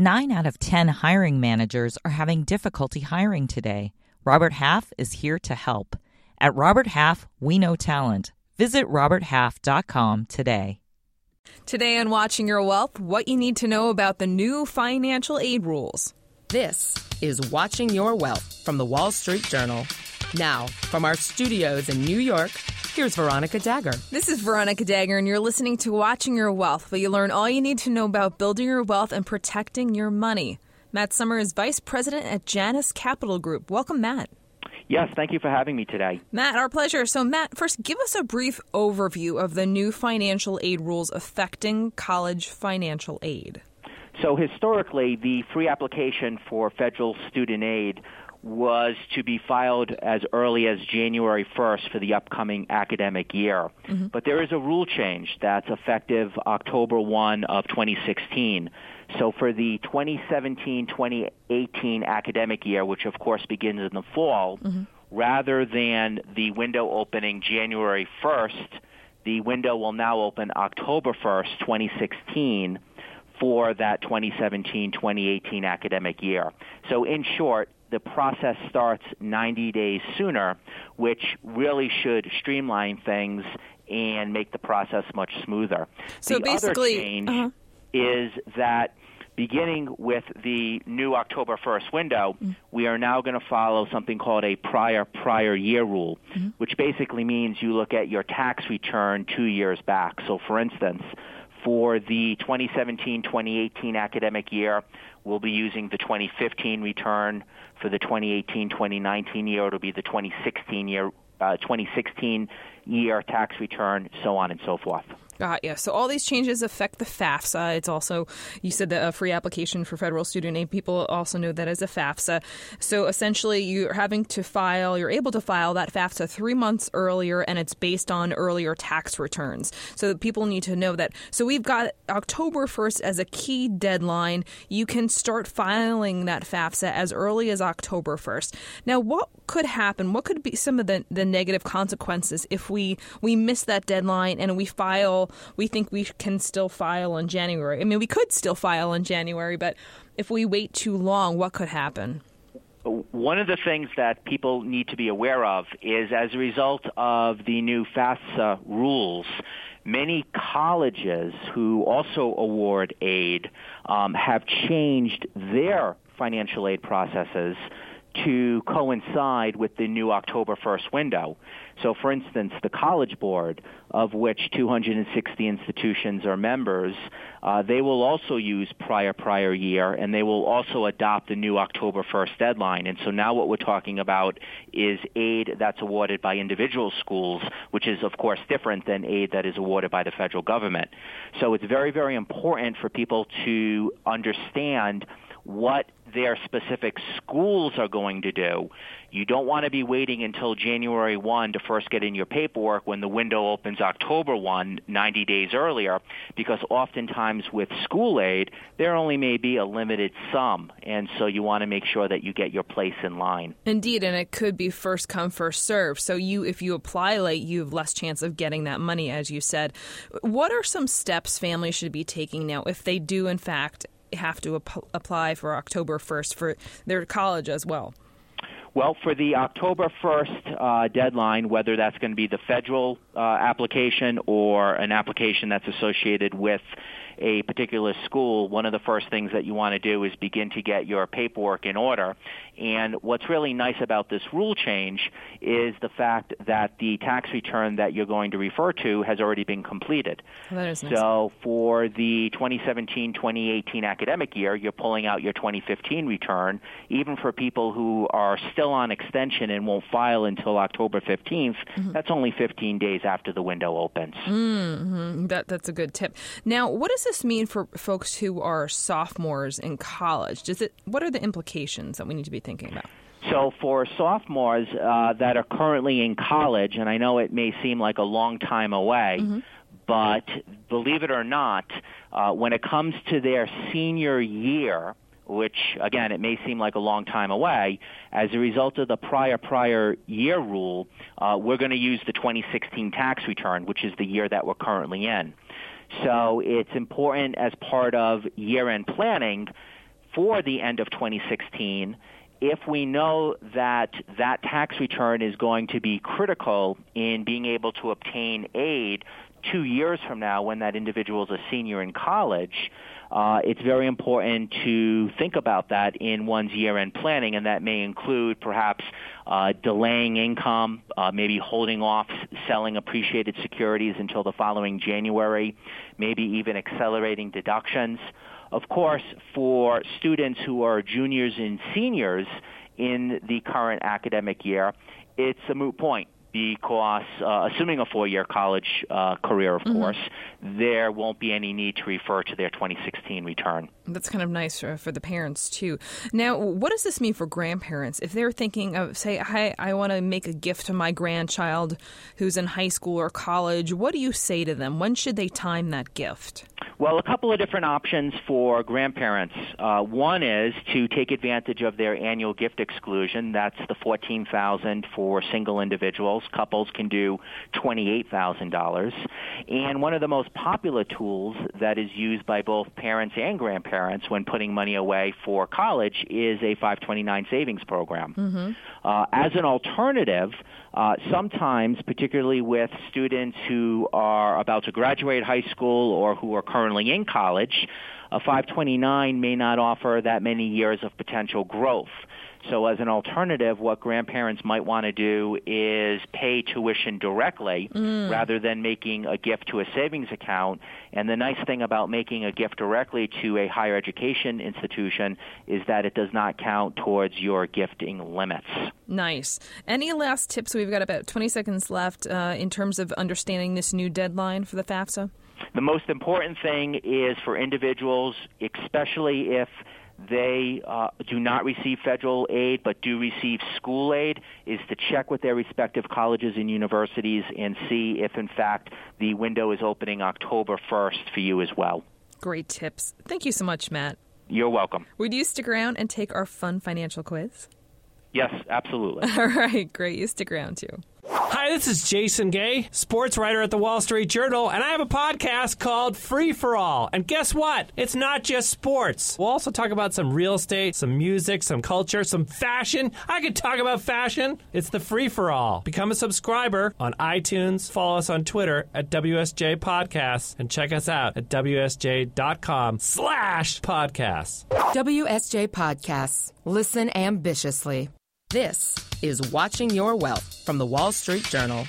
9 out of 10 hiring managers are having difficulty hiring today. Robert Half is here to help. At Robert Half, we know talent. Visit roberthalf.com today. Today on Watching Your Wealth, what you need to know about the new financial aid rules. This is Watching Your Wealth from the Wall Street Journal. Now, from our studios in New York, here's Veronica Dagher. This is Veronica Dagher, and you're listening to Watching Your Wealth, where you learn all you need to know about building your wealth and protecting your money. Matt Sommer is Vice President at Janus Capital Group. Welcome, Matt. Yes, thank you for having me today. Matt, our pleasure. So, Matt, first, give us a brief overview of the new financial aid rules affecting college financial aid. So, historically, the free application for federal student aid was to be filed as early as January 1st for the upcoming academic year. Mm-hmm. But there is a rule change that's effective October 1 of 2016. So for the 2017-2018 academic year, which of course begins in the fall, mm-hmm. rather than the window opening January 1st, the window will now open October 1st, 2016, for that 2017-2018 academic year. So in short, the process starts 90 days sooner, which really should streamline things and make the process much smoother. So the basically, other change is that beginning with the new October 1st window, mm-hmm. we are now going to follow something called a prior year rule, mm-hmm. which basically means you look at your tax return 2 years back. So, for instance, for the 2017-2018 academic year, we'll be using the 2015 return. For the 2018-2019 year, it'll be the 2016 year tax return, so on and so forth. Yeah. So all these changes affect the FAFSA. It's also, you said, the free application for federal student aid. People also know that as a FAFSA. So essentially, you're able to file that FAFSA 3 months earlier, and it's based on earlier tax returns. So that people need to know that. So we've got October 1st as a key deadline. You can start filing that FAFSA as early as October 1st. Now, what could happen? What could be some of the negative consequences if we miss that deadline and we think we can still file in January? I mean, we could still file in January, but if we wait too long, what could happen? One of the things that people need to be aware of is, as a result of the new FAFSA rules, many colleges who also award aid have changed their financial aid processes to coincide with the new October 1st window. So, for instance, the College Board, of which 260 institutions are members, they will also use prior year, and they will also adopt the new October 1st deadline. And so now what we're talking about is aid that's awarded by individual schools, which is, of course, different than aid that is awarded by the federal government. So it's very, very important for people to understand what their specific schools are going to do. You don't want to be waiting until January 1 to first get in your paperwork when the window opens October 1, 90 days earlier, because oftentimes with school aid, there only may be a limited sum, and so you want to make sure that you get your place in line. Indeed, and it could be first come, first serve. So if you apply late, you have less chance of getting that money, as you said. What are some steps families should be taking now if they do, in fact, have to apply for October 1st for their college as well? Well, for the October 1st deadline, whether that's going to be the federal application or an application that's associated with a particular school, one of the first things that you want to do is begin to get your paperwork in order. And what's really nice about this rule change is the fact that the tax return that you're going to refer to has already been completed. That is nice. So for the 2017-2018 academic year, you're pulling out your 2015 return. Even for people who are still on extension and won't file until October 15th, mm-hmm. that's only 15 days after the window opens. Mm-hmm. That's a good tip. Now, what does this mean for folks who are sophomores in college? What are the implications that we need to be thinking about? So for sophomores that are currently in college, and I know it may seem like a long time away, mm-hmm. but believe it or not, when it comes to their senior year, which, again, it may seem like a long time away, as a result of the prior year rule, we're going to use the 2016 tax return, which is the year that we're currently in. So it's important as part of year-end planning before the end of 2016 if we know that that tax return is going to be critical in being able to obtain aid 2 years from now when that individual is a senior in college. It's very important to think about that in one's year-end planning, and that may include perhaps delaying income, maybe holding off selling appreciated securities until the following January, maybe even accelerating deductions. Of course, for students who are juniors and seniors in the current academic year, it's a moot point. Because assuming a four-year college career, of course, there won't be any need to refer to their 2016 return. That's kind of nice for the parents, too. Now, what does this mean for grandparents? If they're thinking of, say, hey, I want to make a gift to my grandchild who's in high school or college, what do you say to them? When should they time that gift? Well, a couple of different options for grandparents. One is to take advantage of their annual gift exclusion. That's the $14,000 for single individuals. Couples can do $28,000. And one of the most popular tools that is used by both parents and grandparents when putting money away for college is a 529 savings program. As an alternative, sometimes, particularly with students who are about to graduate high school or who are currently in college, a 529 may not offer that many years of potential growth. So as an alternative, what grandparents might want to do is pay tuition directly rather than making a gift to a savings account. And the nice thing about making a gift directly to a higher education institution is that it does not count towards your gifting limits. Nice. Any last tips? We've got about 20 seconds left in terms of understanding this new deadline for the FAFSA. The most important thing is for individuals, especially if they do not receive federal aid but do receive school aid, is to check with their respective colleges and universities and see if, in fact, the window is opening October 1st for you as well. Great tips. Thank you so much, Matt. You're welcome. Would you stick around and take our fun financial quiz? Yes, absolutely. All right, great. You stick around, too. Hi, this is Jason Gay, sports writer at the Wall Street Journal, and I have a podcast called Free For All. And guess what? It's not just sports. We'll also talk about some real estate, some music, some culture, some fashion. I could talk about fashion. It's the Free For All. Become a subscriber on iTunes. Follow us on Twitter at WSJ Podcasts. And check us out at WSJ.com/podcasts. WSJ Podcasts. Listen ambitiously. This is Watching Your Wealth from the Wall Street Journal.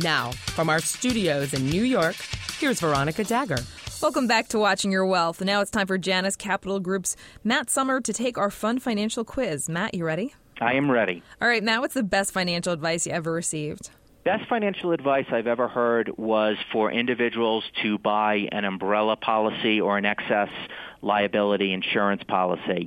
Now, from our studios in New York, here's Veronica Dagher. Welcome back to Watching Your Wealth. Now it's time for Janus Capital Group's Matt Sommer to take our fun financial quiz. Matt, you ready? I am ready. All right, Matt, what's the best financial advice you ever received? Best financial advice I've ever heard was for individuals to buy an umbrella policy or an excess liability insurance policy.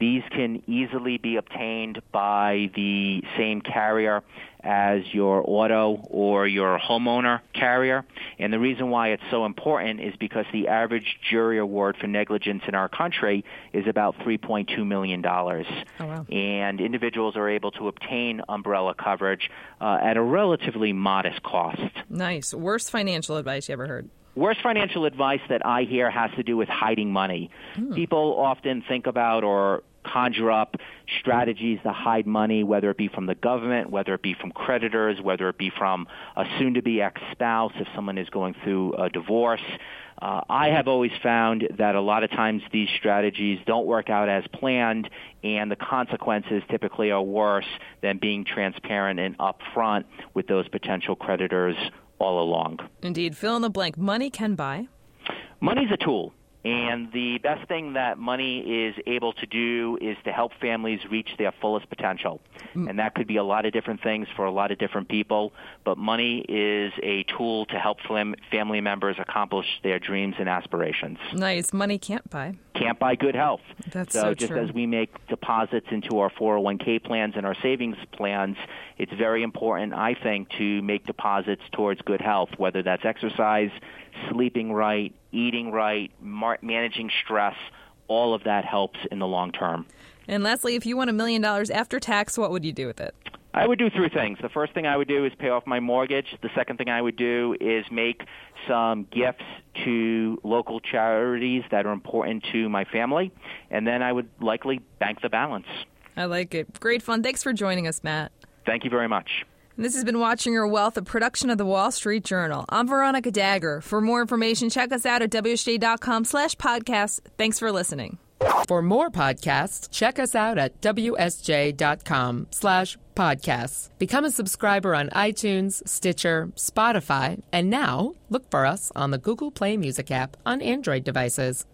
These can easily be obtained by the same carrier as your auto or your homeowner carrier. And the reason why it's so important is because the average jury award for negligence in our country is about $3.2 million. Oh, wow. And individuals are able to obtain umbrella coverage at a relatively modest cost. Nice. Worst financial advice you ever heard? Worst financial advice that I hear has to do with hiding money. People often think about or conjure up strategies to hide money, whether it be from the government, whether it be from creditors, whether it be from a soon-to-be ex-spouse if someone is going through a divorce. I have always found that a lot of times these strategies don't work out as planned, and the consequences typically are worse than being transparent and upfront with those potential creditors all along. Indeed. Fill in the blank. Money can buy. Money's a tool. And the best thing that money is able to do is to help families reach their fullest potential. And that could be a lot of different things for a lot of different people. But money is a tool to help family members accomplish their dreams and aspirations. Nice. Money can't buy. Can't buy good health. That's so just true. As we make deposits into our 401k plans and our savings plans, it's very important, I think, to make deposits towards good health, whether that's exercise, sleeping right, eating right, managing stress. All of that helps in the long term. And lastly, if you won $1 million after tax, what would you do with it? I would do three things. The first thing I would do is pay off my mortgage. The second thing I would do is make some gifts to local charities that are important to my family. And then I would likely bank the balance. I like it. Great fun. Thanks for joining us, Matt. Thank you very much. And this has been Watching Your Wealth, a production of The Wall Street Journal. I'm Veronica Dagher. For more information, check us out at WSJ.com/podcasts. Thanks for listening. For more podcasts, check us out at WSJ.com/podcasts. Become a subscriber on iTunes, Stitcher, Spotify, and now look for us on the Google Play Music app on Android devices.